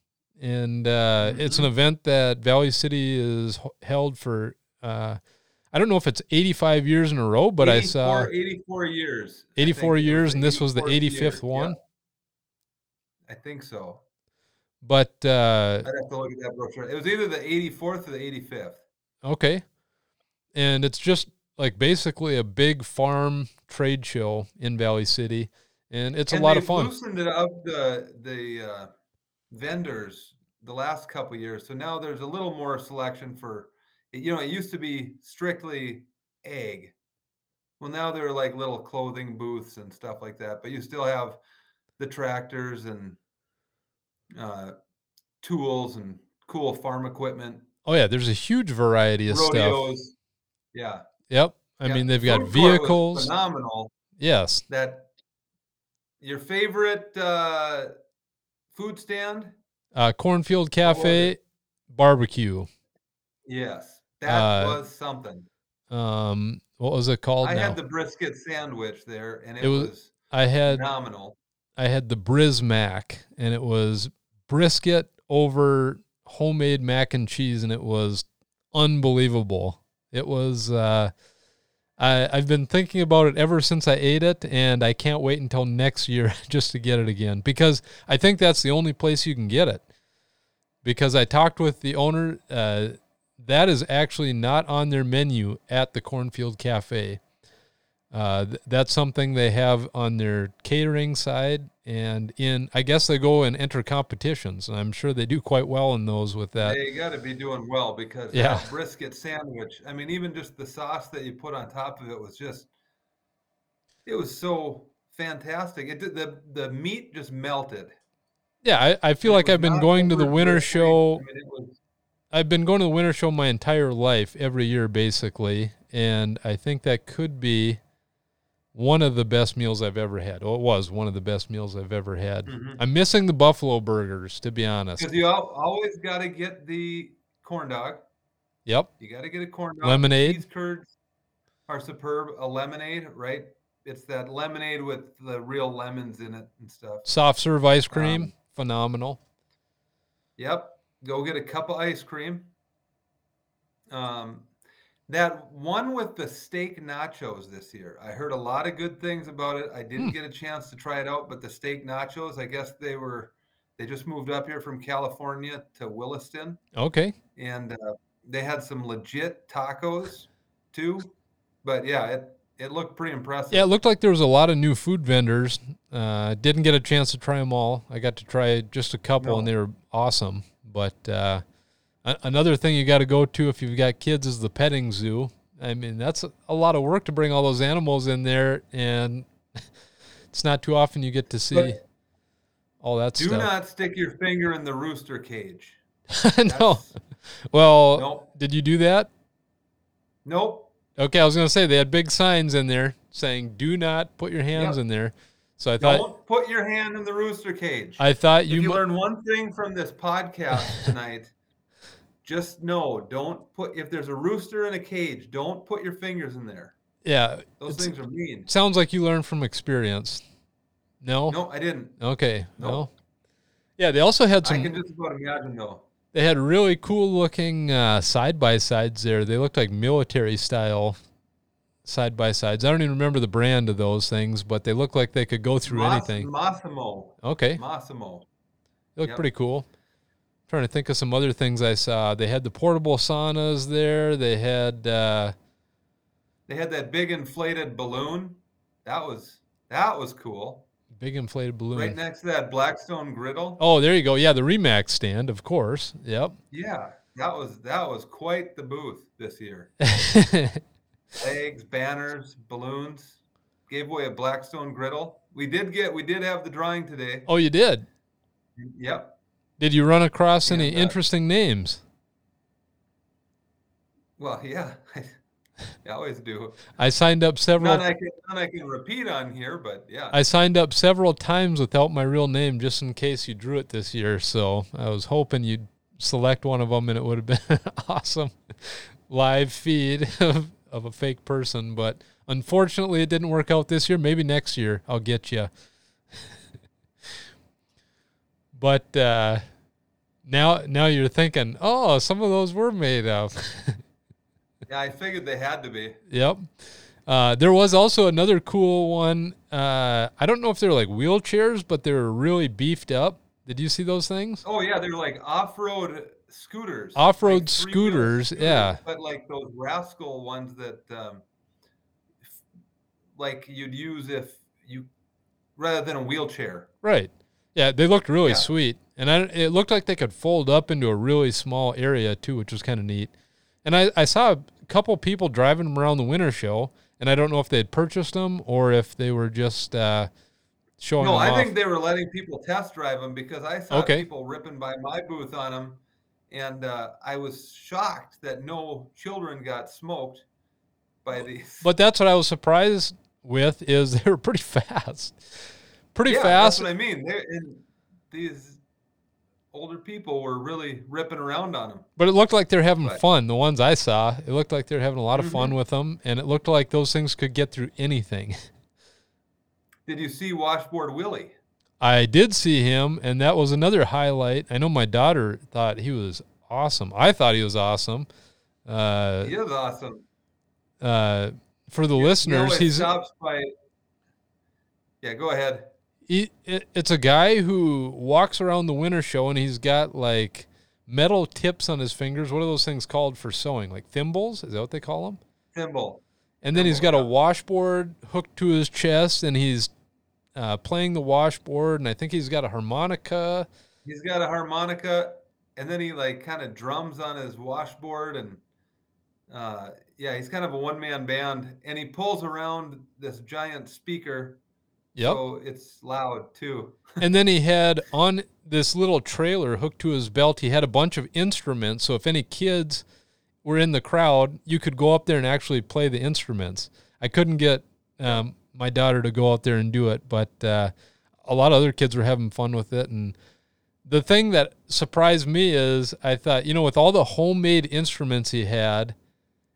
and uh, mm-hmm. It's an event that Valley City is held for. Uh, I don't know if it's eighty-five years in a row, but I saw eighty-four years. Eighty-four years, and this was the eighty-fifth one. Yeah. I think so. But uh, I'd have to look at that brochure. It was either the eighty-fourth or the eighty-fifth. Okay. And it's just like basically a big farm trade show in Valley City. And it's and a lot of fun. They've loosened it up the, the uh, vendors the last couple of years. So now there's a little more selection for, you know, it used to be strictly egg. Well, now there are like little clothing booths and stuff like that. But you still have the tractors and uh, tools and cool farm equipment. Oh yeah, there's a huge variety of rodeos, stuff. Yeah. Yep. I yeah. mean, they've got vehicles. Phenomenal. Yes. That your favorite uh, food stand? Uh, Cornfield Cafe or, barbecue. Yes, that uh, was something. Um, what was it called? I now? had the brisket sandwich there, and it, it was, was I had phenomenal. I had the Briz Mac, and it was brisket over homemade mac and cheese, and it was unbelievable. It was uh I, I've been thinking about it ever since I ate it, and I can't wait until next year just to get it again, because I think that's the only place you can get it. Because I talked with the owner, uh that is actually not on their menu at the Cornfield Cafe. Uh th- that's something they have on their catering side, And in, I guess they go and enter competitions, and I'm sure they do quite well in those with that. They got to be doing well because yeah. that brisket sandwich, I mean, even just the sauce that you put on top of it was just, it was so fantastic. It did, the, the meat just melted. Yeah, I, I feel it like I've been going to the winter show. I mean, it was, I've been going to the winter show my entire life, every year basically, and I think that could be one of the best meals I've ever had. Well, it was one of the best meals I've ever had. Mm-hmm. I'm missing the buffalo burgers, to be honest. Because you always got to get the corn dog. Yep. You got to get a corn dog. Lemonade. These curds are superb. A lemonade, right? It's that lemonade with the real lemons in it and stuff. Soft serve ice cream. Um, phenomenal. Yep. Go get a cup of ice cream. Um, That one with the steak nachos this year, I heard a lot of good things about it. I didn't mm. get a chance to try it out, but the steak nachos, I guess they were, they just moved up here from California to Williston. Okay. And uh, they had some legit tacos too, but yeah, it, it looked pretty impressive. Yeah, it looked like there was a lot of new food vendors. Uh, didn't get a chance to try them all. I got to try just a couple no. and they were awesome, but uh another thing you got to go to if you've got kids is the petting zoo. I mean, that's a, a lot of work to bring all those animals in there, and it's not too often you get to see but all that do stuff. Do not stick your finger in the rooster cage. No. Well, nope. Did you do that? Nope. Okay, I was going to say they had big signs in there saying, do not put your hands yep. in there. So I thought, don't put your hand in the rooster cage. I thought you, you mu- learn one thing from this podcast tonight. Just know, don't put, if there's a rooster in a cage, don't put your fingers in there. Yeah. Those things are mean. Sounds like you learned from experience. No? No, I didn't. Okay. No. no. Yeah, they also had some. I can just about imagine, though. They had really cool-looking uh, side-by-sides there. They looked like military-style side-by-sides. I don't even remember the brand of those things, but they looked like they could go through Mas- anything. Massimo. Okay. Massimo. They looked yep. pretty cool. Trying to think of some other things I saw. They had the portable saunas there. They had uh, they had that big inflated balloon. That was that was cool. Big inflated balloon. Right next to that Blackstone griddle. Oh, there you go. Yeah, the Remax stand, of course. Yep. Yeah, that was that was quite the booth this year. Legs, banners, balloons. Gave away a Blackstone griddle. We did get we did have the drawing today. Oh, you did? Yep. Did you run across any and, uh, interesting names? Well, yeah, I always do. I signed up several. None I, can, none I can repeat on here, but yeah. I signed up several times without my real name just in case you drew it this year. So I was hoping you'd select one of them, and it would have been an awesome live feed of, of a fake person. But unfortunately, it didn't work out this year. Maybe next year I'll get you. But uh, now now you're thinking, oh, some of those were made up. Yeah, I figured they had to be. Yep. Uh, there was also another cool one. Uh, I don't know if they're like wheelchairs, but they were really beefed up. Did you see those things? Oh, yeah. They're like off-road scooters. Off-road like scooters, scooters, yeah. But like those rascal ones that um, like you'd use if you rather than a wheelchair. Right. Yeah, they looked really yeah. sweet, and I, it looked like they could fold up into a really small area, too, which was kind of neat. And I, I saw a couple people driving them around the winter show, and I don't know if they had purchased them or if they were just uh, showing no, them No, I off. think they were letting people test drive them because I saw okay. people ripping by my booth on them, and uh, I was shocked that no children got smoked by these. But that's what I was surprised with is they were pretty fast. Pretty yeah, fast. That's what I mean. And these older people were really ripping around on them. But it looked like they're having but. fun. The ones I saw, it looked like they're having a lot of mm-hmm. fun with them, and it looked like those things could get through anything. Did you see Washboard Willie? I did see him, and that was another highlight. I know my daughter thought he was awesome. I thought he was awesome. Uh, he is awesome. Uh, for the you listeners, know it he's stops by. Yeah, go ahead. He, it, it's a guy who walks around the winter show, and he's got, like, metal tips on his fingers. What are those things called for sewing? Like thimbles? Is that what they call them? Thimble. And then thimble, he's got yeah. a washboard hooked to his chest, and he's uh, playing the washboard, and I think he's got a harmonica. He's got a harmonica, and then he like kind of drums on his washboard, and uh, yeah, he's kind of a one-man band, and he pulls around this giant speaker. Yep. So it's loud too. And then he had on this little trailer hooked to his belt, he had a bunch of instruments. So if any kids were in the crowd, you could go up there and actually play the instruments. I couldn't get um, my daughter to go out there and do it, but uh, a lot of other kids were having fun with it. And the thing that surprised me is I thought, you know, with all the homemade instruments he had,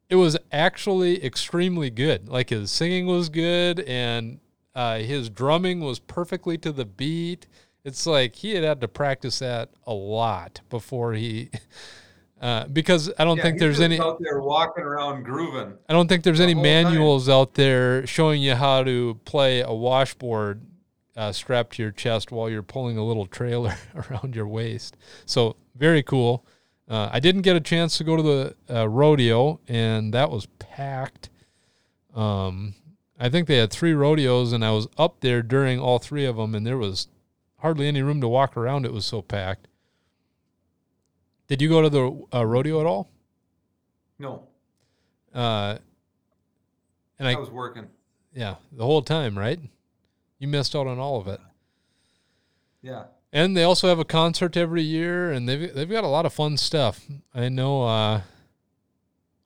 it was actually extremely good. Like his singing was good, and Uh, his drumming was perfectly to the beat. It's like he had had to practice that a lot before he, uh, because I don't yeah, think there's any out there walking around grooving. I don't think there's the any manuals time. out there showing you how to play a washboard uh, strapped to your chest while you're pulling a little trailer around your waist. So very cool. Uh, I didn't get a chance to go to the uh, rodeo, and that was packed. Um, I think they had three rodeos, and I was up there during all three of them, and there was hardly any room to walk around. It was so packed. Did you go to the uh, rodeo at all? No. Uh, and I, I was working. Yeah, the whole time, right? You missed out on all of it. Yeah. And they also have a concert every year, and they've they've got a lot of fun stuff. I know. Uh,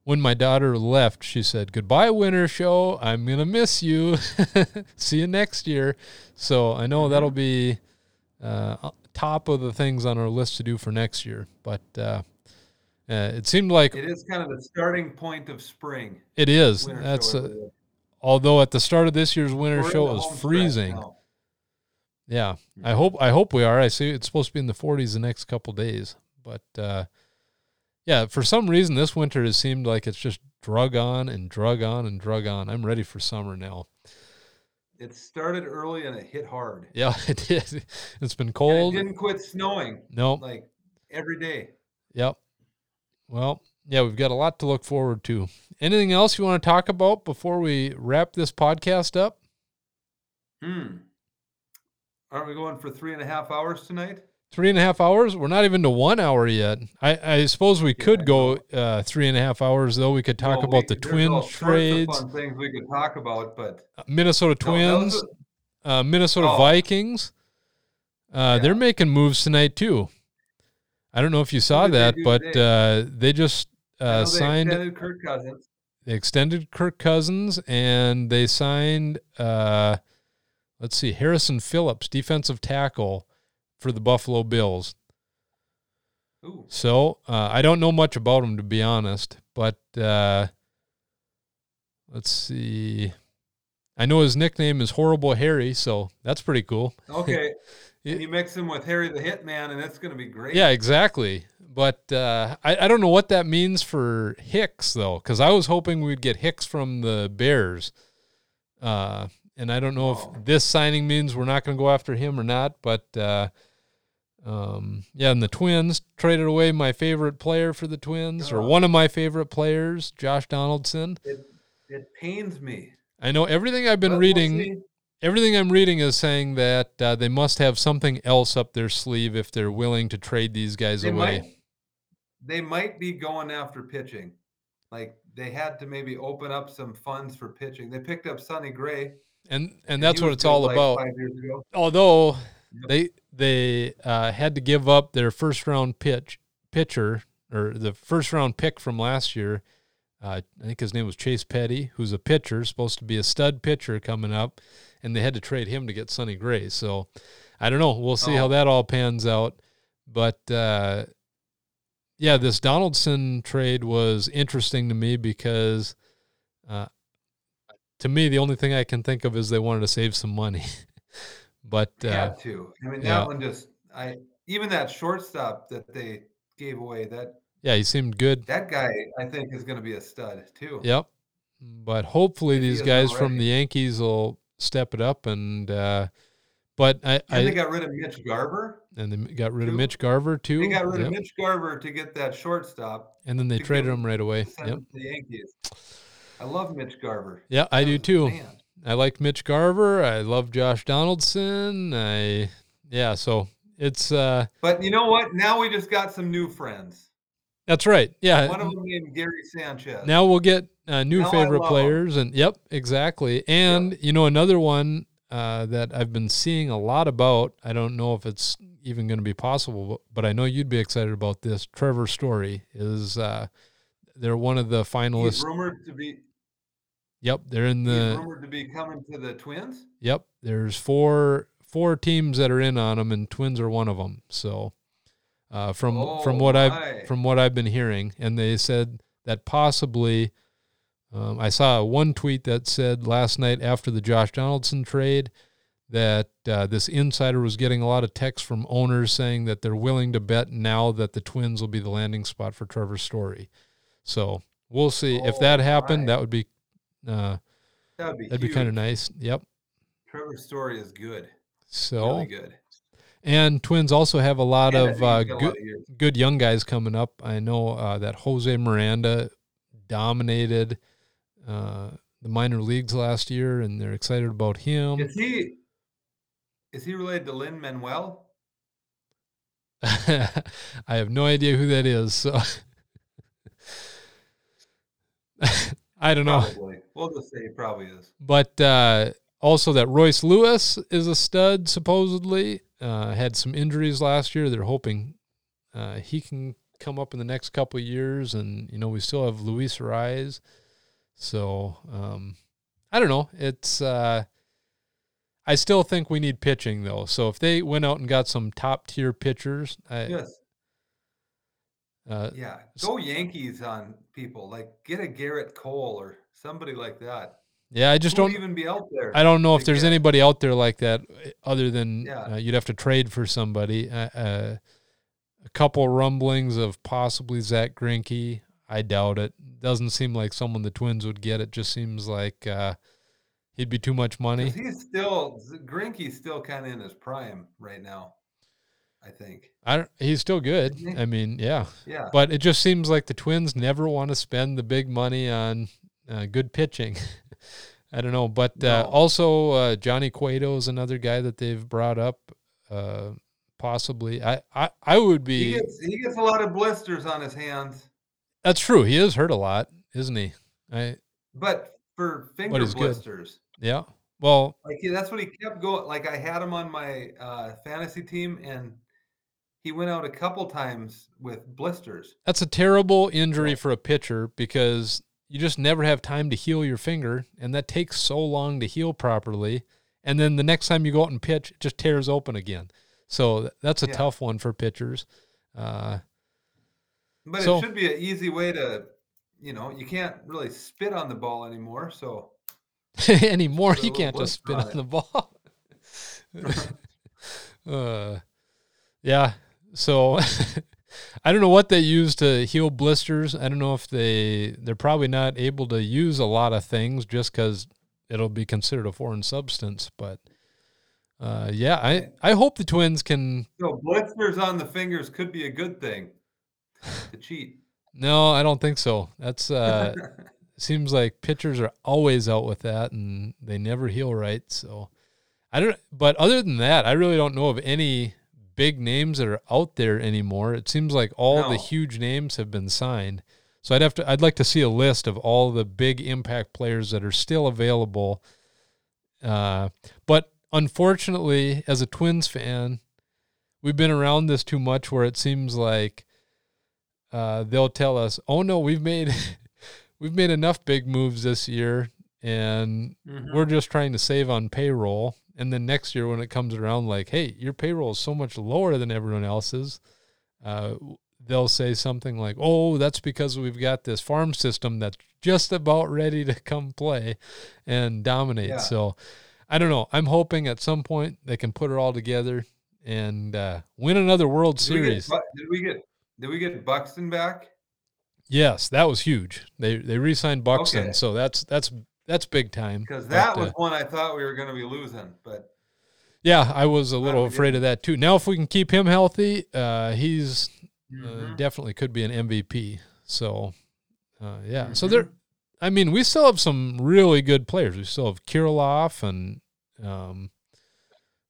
When my daughter left, she said, "Goodbye, winter show. I'm going to miss you. See you next year." So I know that'll be uh, top of the things on our list to do for next year. But uh, uh, it seemed like... It is kind of the starting point of spring. It is. That's a, although at the start of this year's winter We're show, it was freezing. Yeah. Mm-hmm. I hope I hope we are. I see it's supposed to be in the forties the next couple days. But... Uh, Yeah, for some reason, this winter has seemed like it's just drug on and drug on and drug on. I'm ready for summer now. It started early and it hit hard. Yeah, it did. It's been cold. And it didn't quit snowing. No. Nope. Like every day. Yep. Well, yeah, we've got a lot to look forward to. Anything else you want to talk about before we wrap this podcast up? Hmm. Aren't we going for three and a half hours tonight? Three and a half hours? We're not even to one hour yet. I, I suppose we could yeah, go uh, three and a half hours, though. We could talk well, about we, the twin trades. Fun things we could talk about, but Minnesota Twins, no, a, uh, Minnesota oh. Vikings. Uh, yeah. They're making moves tonight too. I don't know if you saw that, but uh, they just uh, they signed extended Kirk Cousins. They extended Kirk Cousins, and they signed. Uh, let's see, Harrison Phillips, defensive tackle for the Buffalo Bills. Ooh. So uh, I don't know much about them, to be honest, but uh, let's see. I know his nickname is Horrible Harry, so that's pretty cool. Okay. it, you mix him with Harry the Hitman, and that's going to be great. Yeah, exactly. But uh, I, I don't know what that means for Hicks, though, because I was hoping we'd get Hicks from the Bears. Uh, and I don't know oh. if this signing means we're not going to go after him or not, but... Uh, Um, yeah, and the Twins traded away my favorite player for the Twins, or one of my favorite players, Josh Donaldson. It, it pains me. I know everything I've been but reading, we'll everything I'm reading is saying that uh, they must have something else up their sleeve if they're willing to trade these guys they away. Might, they might be going after pitching. Like, they had to maybe open up some funds for pitching. They picked up Sonny Gray. And and, and that's what it's all like about. Five years ago. Although... They they uh, had to give up their first round pitch pitcher or the first round pick from last year. Uh, I think his name was Chase Petty, who's a pitcher, supposed to be a stud pitcher coming up, and they had to trade him to get Sonny Gray. So I don't know. We'll see oh. how that all pans out. But uh, yeah, this Donaldson trade was interesting to me because uh, to me the only thing I can think of is they wanted to save some money. But uh, yeah, too. I mean, that yeah. one just I even that shortstop that they gave away that yeah, he seemed good. That guy I think is going to be a stud too. Yep. But hopefully if these guys already. from the Yankees will step it up and. Uh, but I, and I they got rid of Mitch Garver. And they got rid too. of Mitch Garver too. They got rid yep. of Mitch Garver to get that shortstop. And then they traded him right away. Yep. The Yankees. I love Mitch Garver. Yeah, I do too. Man. I like Mitch Garver. I love Josh Donaldson. I, yeah, so it's... Uh, but you know what? Now we just got some new friends. That's right, yeah. One of them named Gary Sanchez. Now we'll get uh, new now favorite players. Him. And Yep, exactly. And, yeah. you know, another one uh, that I've been seeing a lot about, I don't know if it's even going to be possible, but I know you'd be excited about this. Trevor Story is... Uh, they're one of the finalists. He's rumored to be... Yep, they're in the... He's rumored to be coming to the Twins? Yep, there's four four teams that are in on them, and Twins are one of them. So uh, from oh, from what my. I've from what I've been hearing, and they said that possibly... Um, I saw one tweet that said last night after the Josh Donaldson trade that uh, this insider was getting a lot of texts from owners saying that they're willing to bet now that the Twins will be the landing spot for Trevor Story. So we'll see. Oh, if that happened, my. that would be... Uh, that'd be, that'd be kind of nice. Yep. Trevor Story is good. So really good. And Twins also have a lot and of uh, good, lot of good young guys coming up. I know uh, that Jose Miranda dominated uh, the minor leagues last year, and they're excited about him. Is he? Is he related to Lin-Manuel? I have no idea who that is. So. I don't know. Probably. We'll just say it probably is. But uh, also that Royce Lewis is a stud, supposedly. Uh, had some injuries last year. They're hoping uh, he can come up in the next couple of years. And, you know, we still have Luis Rise. So, um, I don't know. It's uh, I still think we need pitching, though. So if they went out and got some top-tier pitchers. I, yes. Uh, yeah, go Yankees on people. Like get a Garrett Cole or somebody like that. Yeah, I just Who don't even be out there. I don't know if there's get. anybody out there like that other than yeah. uh, you'd have to trade for somebody. Uh, uh, a couple rumblings of possibly Zach Greinke. I doubt it. Doesn't seem like someone the Twins would get. It just seems like uh, he'd be too much money. He's still Greinke's still kind of in his prime right now. I think I don't, he's still good. I mean, yeah, yeah. But it just seems like the Twins never want to spend the big money on uh, good pitching. I don't know, but no. uh, also uh, Johnny Cueto is another guy that they've brought up. Uh, possibly, I, I, I would be. He gets, he gets a lot of blisters on his hands. That's true. He is hurt a lot, isn't he? I. But for finger but blisters. Good. Yeah. Well, like that's what he kept going. Like I had him on my uh, fantasy team and. He went out a couple times with blisters. That's a terrible injury for a pitcher because you just never have time to heal your finger, and that takes so long to heal properly. And then the next time you go out and pitch, it just tears open again. So that's a yeah. tough one for pitchers. Uh, but so, it should be an easy way to, you know, you can't really spit on the ball anymore. So anymore, you can't just spit on, on the ball. uh, yeah. So I don't know what they use to heal blisters. I don't know if they, they're probably not able to use a lot of things just because it'll be considered a foreign substance. But, uh, yeah, I, I hope the Twins can. So blisters on the fingers could be a good thing to cheat. No, I don't think so. That's, uh, seems like pitchers are always out with that and they never heal right. So I don't, but other than that, I really don't know of any big names that are out there anymore. It seems like all no. the huge names have been signed. So I'd have to, I'd like to see a list of all the big impact players that are still available. Uh, but unfortunately, as a Twins fan, we've been around this too much where it seems like uh, they'll tell us, oh no, we've made, we've made enough big moves this year and mm-hmm. we're just trying to save on payroll. And then next year when it comes around, like, hey, your payroll is so much lower than everyone else's, uh, they'll say something like, oh, that's because we've got this farm system that's just about ready to come play and dominate. Yeah. So I don't know. I'm hoping at some point they can put it all together and uh, win another World did Series. We get, did we get did we get Buxton back? Yes, that was huge. They they re-signed Buxton, okay. so that's that's – That's big time. Because that but, was uh, one I thought we were going to be losing, but yeah, I was a little afraid of that too. Now, if we can keep him healthy, uh, he's mm-hmm. uh, definitely could be an M V P. So, uh, yeah. Mm-hmm. So there, I mean, we still have some really good players. We still have Kirilloff and um,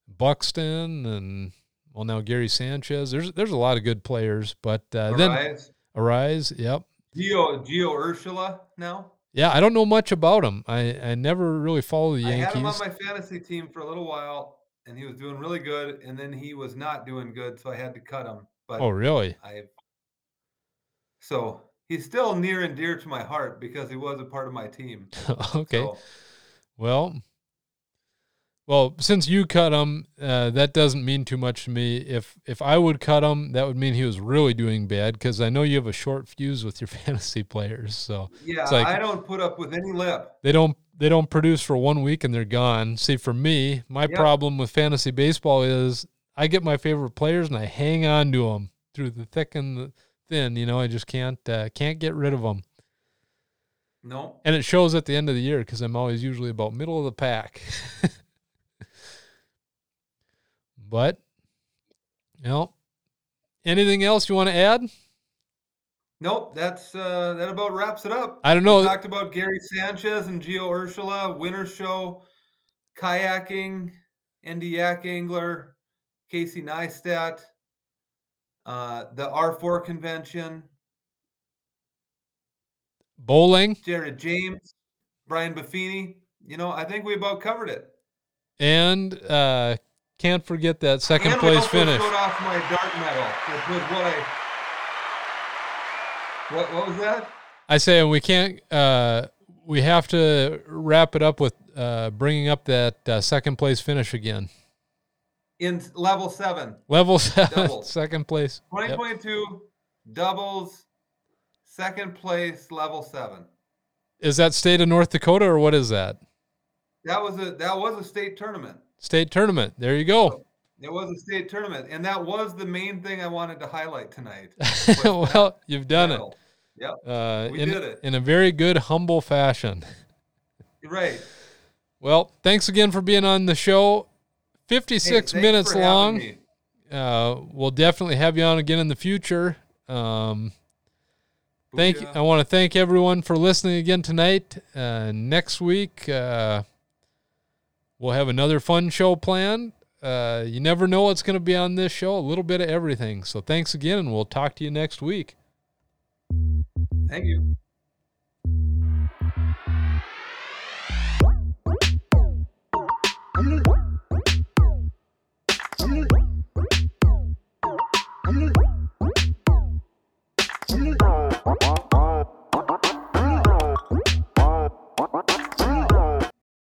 Buxton and, well, now Gary Sanchez. There's there's a lot of good players, but uh, Arise. then Arise, yep. Gio Gio Urshela now. Yeah, I don't know much about him. I, I never really followed the Yankees. I had him on my fantasy team for a little while, and he was doing really good, and then he was not doing good, so I had to cut him. But oh, really? I, so he's still near and dear to my heart because he was a part of my team. Okay. So. Well, well, since you cut him, uh, that doesn't mean too much to me. If if I would cut him, that would mean he was really doing bad because I know you have a short fuse with your fantasy players. So yeah, like, I don't put up with any lip. They don't they don't produce for one week and they're gone. See, for me, my yep. problem with fantasy baseball is I get my favorite players and I hang on to them through the thick and the thin. You know, I just can't uh, can't get rid of them. No, and it shows at the end of the year because I'm always usually about middle of the pack. But, you know, anything else you want to add? Nope, that's uh, that about wraps it up. I don't know. We talked about Gary Sanchez and Gio Urshela, Winter Show, kayaking, NDak Angler, Casey Neistat, uh, the R four convention, bowling, Jared James, Brian Buffini. You know, I think we about covered it. And uh can't forget that second and place I also finish. Showed off my dart medal, which was what I. What, what was that? I say we can't. Uh, we have to wrap it up with uh, bringing up that uh, second place finish again. In level seven. Level seven. Doubles. Second place. twenty twenty-two yep. Doubles. Second place. Level seven. Is that state of North Dakota or what is that? That was a that was a state tournament. State tournament. There you go. It was a state tournament. And that was the main thing I wanted to highlight tonight. Well, you've done battle. it. Yep. Uh, we in, did it. In a very good, humble fashion. Right. Well, thanks again for being on the show. fifty-six hey, minutes long. Uh, we'll definitely have you on again in the future. Um, thank you. I want to thank everyone for listening again tonight. Uh, next week, uh, we'll have another fun show planned. Uh, you never know what's going to be on this show. A little bit of everything. So thanks again, and we'll talk to you next week. Thank you. I'm gonna, I'm gonna, I'm gonna.